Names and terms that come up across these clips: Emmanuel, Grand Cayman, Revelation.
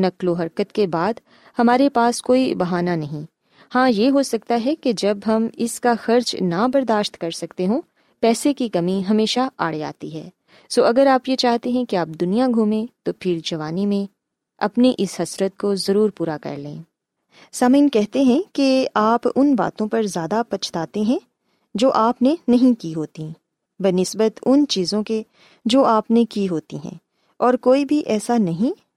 نقل و حرکت کے بعد ہمارے پاس کوئی بہانہ نہیں۔ ہاں، یہ ہو سکتا ہے کہ جب ہم اس کا خرچ نہ برداشت کر سکتے ہوں، پیسے کی کمی ہمیشہ آڑے آتی ہے۔ سو اگر آپ یہ چاہتے ہیں کہ آپ دنیا گھومیں تو پھر جوانی میں اپنی اس حسرت کو ضرور پورا کر لیں۔ سامعین کہتے ہیں کہ آپ ان باتوں پر زیادہ پچھتاتے ہیں جو آپ نے نہیں کی ہوتی، بنسبت ان چیزوں کے جو آپ نے کی ہوتی ہیں، اور کوئی بھی ایسا نہیں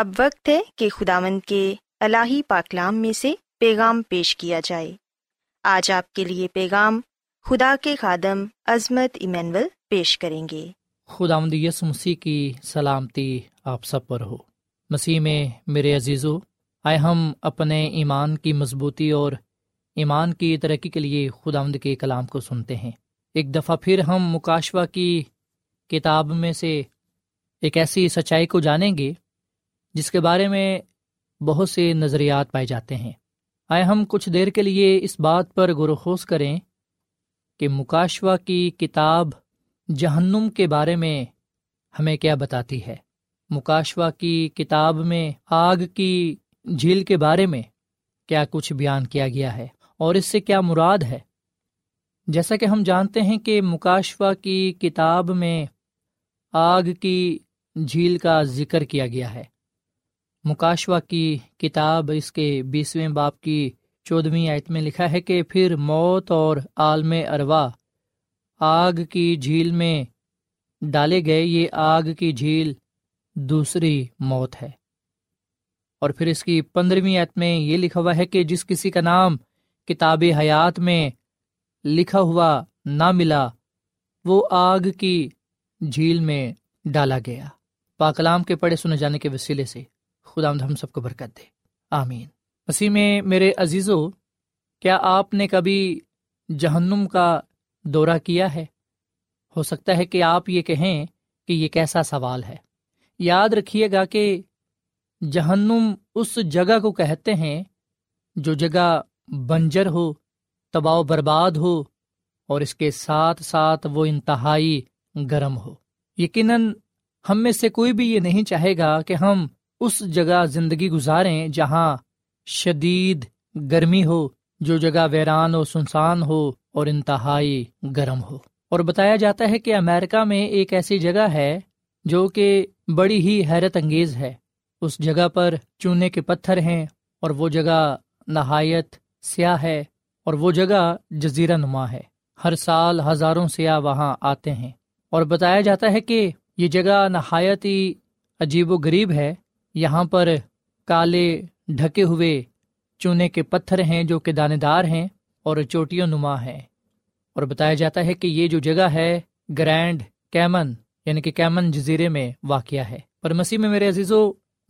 اب وقت ہے کہ خداوند کے الہی پاکلام میں سے پیغام پیش کیا جائے۔ آج آپ کے لیے پیغام خدا کے خادم عظمت ایمینول پیش کریں گے۔ خداوند یسوع مسیح کی سلامتی آپ سب پر ہو۔ مسیح میں میرے عزیزو، آئے ہم اپنے ایمان کی مضبوطی اور ایمان کی ترقی کے لیے خداوند کے کلام کو سنتے ہیں۔ ایک دفعہ پھر ہم مکاشفہ کی کتاب میں سے ایک ایسی سچائی کو جانیں گے جس کے بارے میں بہت سے نظریات پائے جاتے ہیں۔ آئے ہم کچھ دیر کے لیے اس بات پر غور و خوض کریں کہ مکاشفہ کی کتاب جہنم کے بارے میں ہمیں کیا بتاتی ہے۔ مکاشفہ کی کتاب میں آگ کی جھیل کے بارے میں کیا کچھ بیان کیا گیا ہے، اور اس سے کیا مراد ہے۔ جیسا کہ ہم جانتے ہیں کہ مکاشفہ کی کتاب میں آگ کی جھیل کا ذکر کیا گیا ہے۔ مکاشفہ کی کتاب اس کے 20ویں باب کی 14ویں آیت میں لکھا ہے کہ پھر موت اور عالم ارواح آگ کی جھیل میں ڈالے گئے، یہ آگ کی جھیل دوسری موت ہے۔ اور پھر اس کی 15ویں آیت میں یہ لکھا ہوا ہے کہ جس کسی کا نام کتاب حیات میں لکھا ہوا نہ ملا وہ آگ کی جھیل میں ڈالا گیا۔ پاک کلام کے پڑھے سنے جانے کے وسیلے سے خداوند ہم سب کو برکت دے، آمین۔ مسیح میں میرے عزیزو، کیا آپ نے کبھی جہنم کا دورہ کیا ہے؟ ہو سکتا ہے کہ آپ یہ کہیں کہ یہ کیسا سوال ہے۔ یاد رکھیے گا کہ جہنم اس جگہ کو کہتے ہیں جو جگہ بنجر ہو، تباہ و برباد ہو، اور اس کے ساتھ ساتھ وہ انتہائی گرم ہو۔ یقیناً ہم میں سے کوئی بھی یہ نہیں چاہے گا کہ ہم اس جگہ زندگی گزاریں جہاں شدید گرمی ہو، جو جگہ ویران و سنسان ہو اور انتہائی گرم ہو۔ اور بتایا جاتا ہے کہ امریکہ میں ایک ایسی جگہ ہے جو کہ بڑی ہی حیرت انگیز ہے۔ اس جگہ پر چونے کے پتھر ہیں اور وہ جگہ نہایت سیاہ ہے، اور وہ جگہ جزیرہ نما ہے۔ ہر سال ہزاروں سیاح وہاں آتے ہیں، اور بتایا جاتا ہے کہ یہ جگہ نہایت ہی عجیب و غریب ہے۔ یہاں پر کالے ڈھکے ہوئے چونے کے پتھر ہیں جو کہ دانے دار ہیں اور چوٹیوں نما ہیں، اور بتایا جاتا ہے کہ یہ جو جگہ ہے گرینڈ کیمن یعنی کہ کیمن جزیرے میں واقع ہے۔ پر مسیح میں میرے عزیزو،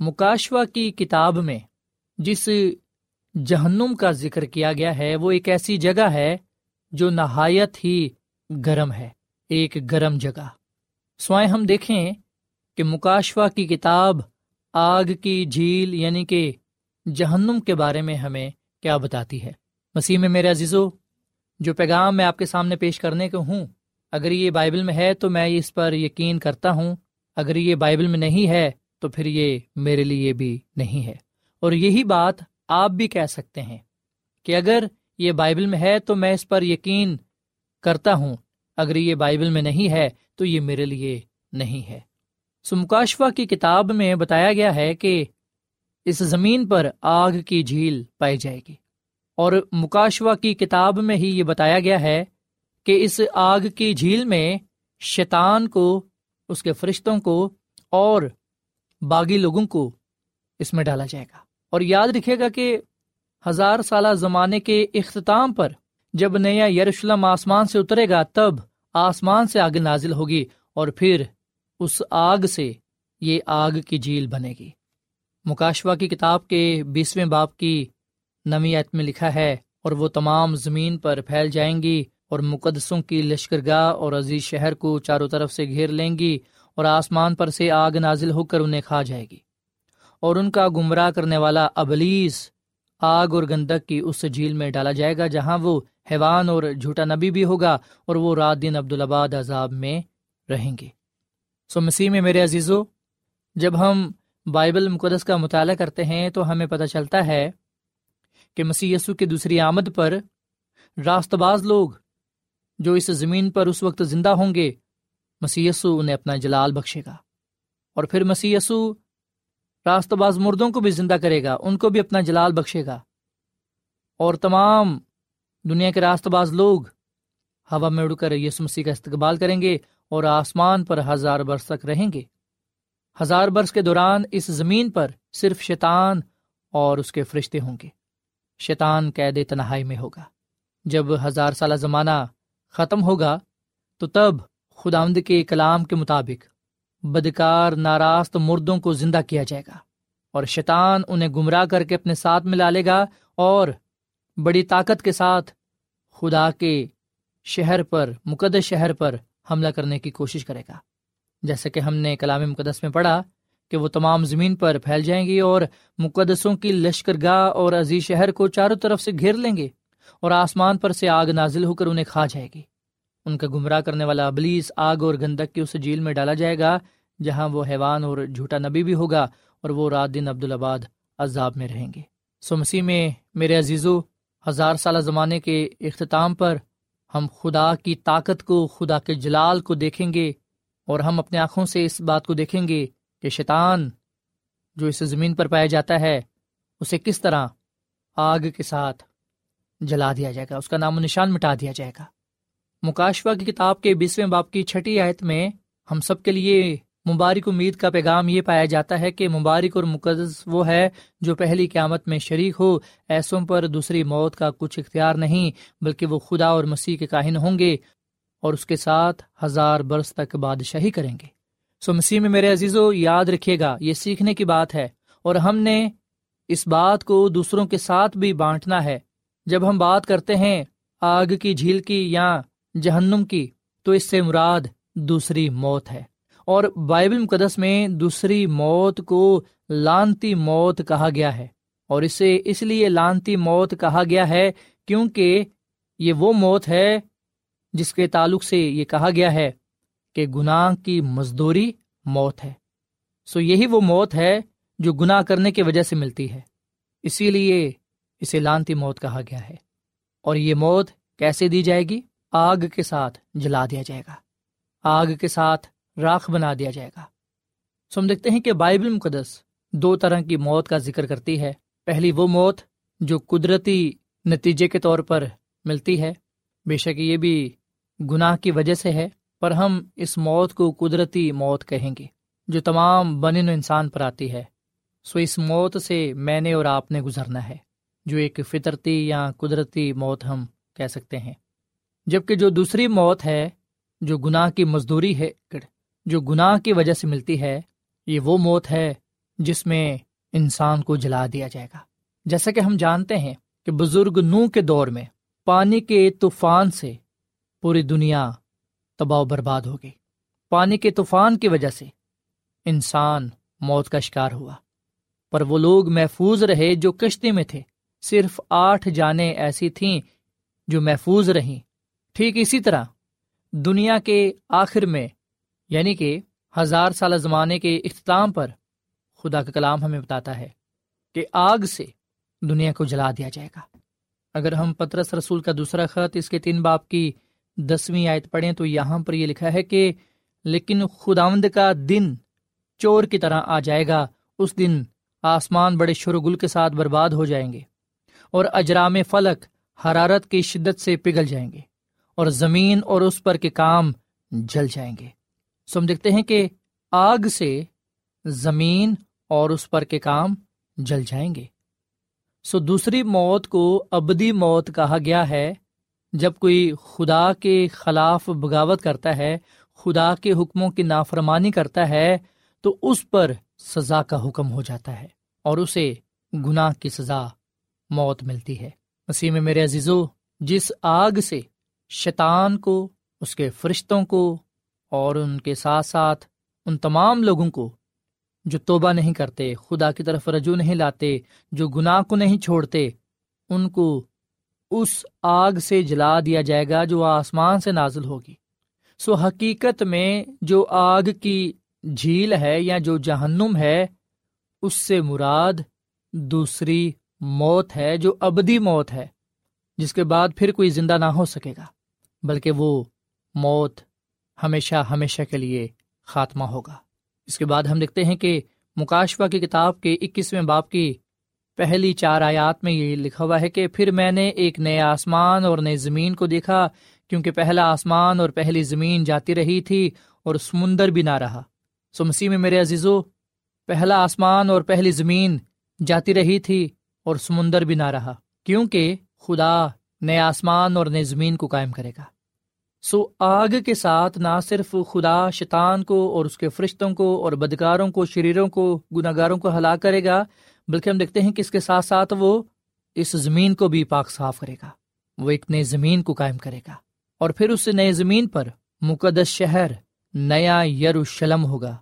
مکاشفہ کی کتاب میں جس جہنم کا ذکر کیا گیا ہے وہ ایک ایسی جگہ ہے جو نہایت ہی گرم ہے، ایک گرم جگہ۔ سوائے ہم دیکھیں کہ مکاشفہ کی کتاب آگ کی جھیل یعنی کہ جہنم کے بارے میں ہمیں کیا بتاتی ہے۔ مسیح میں میرے عزیزو، جو پیغام میں آپ کے سامنے پیش کرنے کو ہوں، اگر یہ بائبل میں ہے تو میں اس پر یقین کرتا ہوں، اگر یہ بائبل میں نہیں ہے تو پھر یہ میرے لیے بھی نہیں ہے۔ اور یہی بات آپ بھی کہہ سکتے ہیں کہ اگر یہ بائبل میں ہے تو میں اس پر یقین کرتا ہوں، اگر یہ بائبل میں نہیں ہے تو یہ میرے لیے نہیں ہے۔ مکاشفہ کی کتاب میں بتایا گیا ہے کہ اس زمین پر آگ کی جھیل پائی جائے گی، اور مکاشفہ کی کتاب میں ہی یہ بتایا گیا ہے کہ اس آگ کی جھیل میں شیطان کو، اس کے فرشتوں کو اور باغی لوگوں کو اس میں ڈالا جائے گا۔ اور یاد رکھیے گا کہ 1000 سالہ زمانے کے اختتام پر جب نیا یروشلم آسمان سے اترے گا تب آسمان سے آگ نازل ہوگی، اور پھر اس آگ سے یہ آگ کی جھیل بنے گی۔ مکاشفہ کی کتاب کے 20ویں باب کی 9ویں آیت میں لکھا ہے، اور وہ تمام زمین پر پھیل جائیں گی اور مقدسوں کی لشکرگاہ اور عزیز شہر کو چاروں طرف سے گھیر لیں گی، اور آسمان پر سے آگ نازل ہو کر انہیں کھا جائے گی، اور ان کا گمراہ کرنے والا ابلیس آگ اور گندک کی اس جھیل میں ڈالا جائے گا جہاں وہ حیوان اور جھوٹا نبی بھی ہوگا، اور وہ رات دن عبدالآباد عذاب میں رہیں گے۔ مسیح میں میرے عزیزو، جب ہم بائبل مقدس کا مطالعہ کرتے ہیں تو ہمیں پتہ چلتا ہے کہ مسیح یسوع کی دوسری آمد پر راست باز لوگ جو اس زمین پر اس وقت زندہ ہوں گے، مسیح یسوع انہیں اپنا جلال بخشے گا، اور پھر مسیح یسوع راست باز مردوں کو بھی زندہ کرے گا، ان کو بھی اپنا جلال بخشے گا، اور تمام دنیا کے راست باز لوگ ہوا میں اڑ کر یسوع مسیح کا استقبال کریں گے اور آسمان پر 1000 برس تک رہیں گے۔ 1000 برس کے دوران اس زمین پر صرف شیطان اور اس کے فرشتے ہوں گے۔ شیطان قید تنہائی میں ہوگا۔ جب 1000 سالہ زمانہ ختم ہوگا تو تب خداوند کے کلام کے مطابق بدکار ناراست مردوں کو زندہ کیا جائے گا، اور شیطان انہیں گمراہ کر کے اپنے ساتھ ملا لے گا، اور بڑی طاقت کے ساتھ خدا کے شہر پر، مقدس شہر پر حملہ کرنے کی کوشش کرے گا۔ جیسے کہ ہم نے کلام مقدس میں پڑھا کہ وہ تمام زمین پر پھیل جائیں گی اور مقدسوں کی لشکرگاہ اور عزیز شہر کو چاروں طرف سے گھیر لیں گے، اور آسمان پر سے آگ نازل ہو کر انہیں کھا جائے گی۔ ان کا گمراہ کرنے والا ابلیس آگ اور گندک کی اس جھیل میں ڈالا جائے گا جہاں وہ حیوان اور جھوٹا نبی بھی ہوگا، اور وہ رات دن عبدالآباد عذاب میں رہیں گے۔ مسیح میں میرے عزیزو، 1000 سالہ زمانے کے اختتام پر ہم خدا کی طاقت کو، خدا کے جلال کو دیکھیں گے، اور ہم اپنے آنکھوں سے اس بات کو دیکھیں گے کہ شیطان جو اس زمین پر پایا جاتا ہے اسے کس طرح آگ کے ساتھ جلا دیا جائے گا، اس کا نام و نشان مٹا دیا جائے گا۔ مکاشفہ کی کتاب کے 20ویں باب کی 6 آیت میں ہم سب کے لیے مبارک امید کا پیغام یہ پایا جاتا ہے کہ مبارک اور مقدس وہ ہے جو پہلی قیامت میں شریک ہو، ایسوں پر دوسری موت کا کچھ اختیار نہیں، بلکہ وہ خدا اور مسیح کے کاہن ہوں گے اور اس کے ساتھ 1000 برس تک بادشاہی کریں گے۔ مسیح میں میرے عزیزو، یاد رکھیے گا، یہ سیکھنے کی بات ہے اور ہم نے اس بات کو دوسروں کے ساتھ بھی بانٹنا ہے۔ جب ہم بات کرتے ہیں آگ کی جھیل کی یا جہنم کی، تو اس سے مراد دوسری موت ہے، اور بائبل مقدس میں دوسری موت کو لعنتی موت کہا گیا ہے، اور اسے اس لیے لعنتی موت کہا گیا ہے کیونکہ یہ وہ موت ہے جس کے تعلق سے یہ کہا گیا ہے کہ گناہ کی مزدوری موت ہے۔ یہی وہ موت ہے جو گناہ کرنے کی وجہ سے ملتی ہے، اسی لیے اسے لعنتی موت کہا گیا ہے۔ اور یہ موت کیسے دی جائے گی؟ آگ کے ساتھ جلا دیا جائے گا، آگ کے ساتھ راکھ بنا دیا جائے گا۔ ہم دیکھتے ہیں کہ بائبل مقدس 2 طرح کی موت کا ذکر کرتی ہے۔ پہلی وہ موت جو قدرتی نتیجے کے طور پر ملتی ہے، بے شک یہ بھی گناہ کی وجہ سے ہے، پر ہم اس موت کو قدرتی موت کہیں گے جو تمام بنن و انسان پر آتی ہے۔ اس موت سے میں نے اور آپ نے گزرنا ہے، جو ایک فطرتی یا قدرتی موت ہم کہہ سکتے ہیں۔ جبکہ جو دوسری موت ہے، جو گناہ کی مزدوری ہے، جو گناہ کی وجہ سے ملتی ہے، یہ وہ موت ہے جس میں انسان کو جلا دیا جائے گا۔ جیسا کہ ہم جانتے ہیں کہ بزرگ نوح کے دور میں پانی کے طوفان سے پوری دنیا تباہ و برباد ہو گئی۔ پانی کے طوفان کی وجہ سے انسان موت کا شکار ہوا، پر وہ لوگ محفوظ رہے جو کشتی میں تھے۔ صرف 8 جانیں ایسی تھیں جو محفوظ رہیں۔ ٹھیک اسی طرح دنیا کے آخر میں، یعنی کہ 1000 سالہ زمانے کے اختتام پر، خدا کا کلام ہمیں بتاتا ہے کہ آگ سے دنیا کو جلا دیا جائے گا۔ اگر ہم پترس رسول کا دوسرا خط، اس کے 3 باب کی 10ویں آیت پڑھیں تو یہاں پر یہ لکھا ہے کہ لیکن خداوند کا دن چور کی طرح آ جائے گا، اس دن آسمان بڑے شور و غل کے ساتھ برباد ہو جائیں گے، اور اجرام فلک حرارت کی شدت سے پگھل جائیں گے، اور زمین اور اس پر کے کام جل جائیں گے۔ ہم دیکھتے ہیں کہ آگ سے زمین اور اس پر کے کام جل جائیں گے۔ دوسری موت کو ابدی موت کہا گیا ہے۔ جب کوئی خدا کے خلاف بغاوت کرتا ہے، خدا کے حکموں کی نافرمانی کرتا ہے، تو اس پر سزا کا حکم ہو جاتا ہے اور اسے گناہ کی سزا موت ملتی ہے۔ مسیح میں میرے عزیزو، جس آگ سے شیطان کو، اس کے فرشتوں کو، اور ان کے ساتھ ساتھ ان تمام لوگوں کو جو توبہ نہیں کرتے، خدا کی طرف رجوع نہیں لاتے، جو گناہ کو نہیں چھوڑتے، ان کو اس آگ سے جلا دیا جائے گا جو آسمان سے نازل ہوگی۔ حقیقت میں جو آگ کی جھیل ہے یا جو جہنم ہے، اس سے مراد دوسری موت ہے، جو ابدی موت ہے، جس کے بعد پھر کوئی زندہ نہ ہو سکے گا، بلکہ وہ موت ہمیشہ ہمیشہ کے لیے خاتمہ ہوگا۔ اس کے بعد ہم دیکھتے ہیں کہ مکاشفہ کی کتاب کے 21ویں باب کی پہلی 4 آیات میں یہ لکھا ہوا ہے کہ پھر میں نے ایک نئے آسمان اور نئی زمین کو دیکھا، کیونکہ پہلا آسمان اور پہلی زمین جاتی رہی تھی اور سمندر بھی نہ رہا۔ مسیح میں میرے عزیزو، پہلا آسمان اور پہلی زمین جاتی رہی تھی اور سمندر بھی نہ رہا، کیونکہ خدا نئے آسمان اور نئی زمین کو قائم کرے گا۔ آگ کے ساتھ نہ صرف خدا شیطان کو اور اس کے فرشتوں کو اور بدکاروں کو، شریروں کو، گناہگاروں کو ہلاک کرے گا، بلکہ ہم دیکھتے ہیں کہ اس کے ساتھ ساتھ وہ اس زمین کو بھی پاک صاف کرے گا۔ وہ ایک نئی زمین کو قائم کرے گا، اور پھر اس نئے زمین پر مقدس شہر نیا یروشلم ہوگا،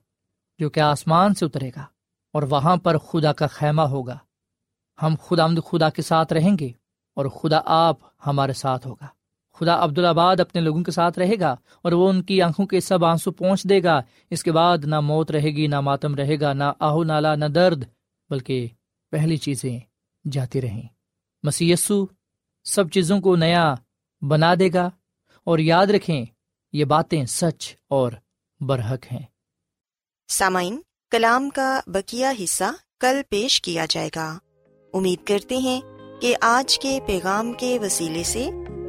جو کہ آسمان سے اترے گا، اور وہاں پر خدا کا خیمہ ہوگا۔ ہم خدا کے ساتھ رہیں گے اور خدا آپ ہمارے ساتھ ہوگا۔ خدا عبدالآباد اپنے لوگوں کے ساتھ رہے گا، اور وہ ان کی آنکھوں کے سب آنسو پونچھ دے گا۔ اس کے بعد نہ موت رہے گی، نہ ماتم رہے گا، نہ آہو نالا، نہ درد، بلکہ پہلی چیزیں جاتی رہیں۔ مسیح یسوع سب چیزوں کو نیا بنا دے گا، اور یاد رکھیں یہ باتیں سچ اور برحق ہیں۔ سامعین، کلام کا بقیہ حصہ کل پیش کیا جائے گا۔ امید کرتے ہیں کہ آج کے پیغام کے وسیلے سے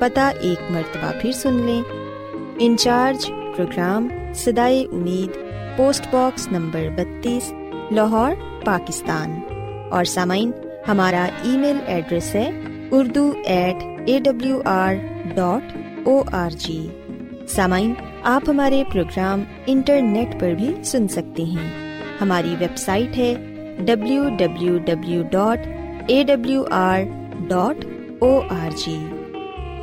پتہ ایک مرتبہ پھر سن لیں۔ انچارج پروگرام صدائے امید، post box number 32، Lahore, Pakistan. اور سامعین، ہمارا ای میل ایڈریس ہے urdu@awr.org۔ سامعین، آپ ہمارے پروگرام انٹرنیٹ پر بھی سن سکتے ہیں۔ ہماری ویب سائٹ ہے www.awr.org۔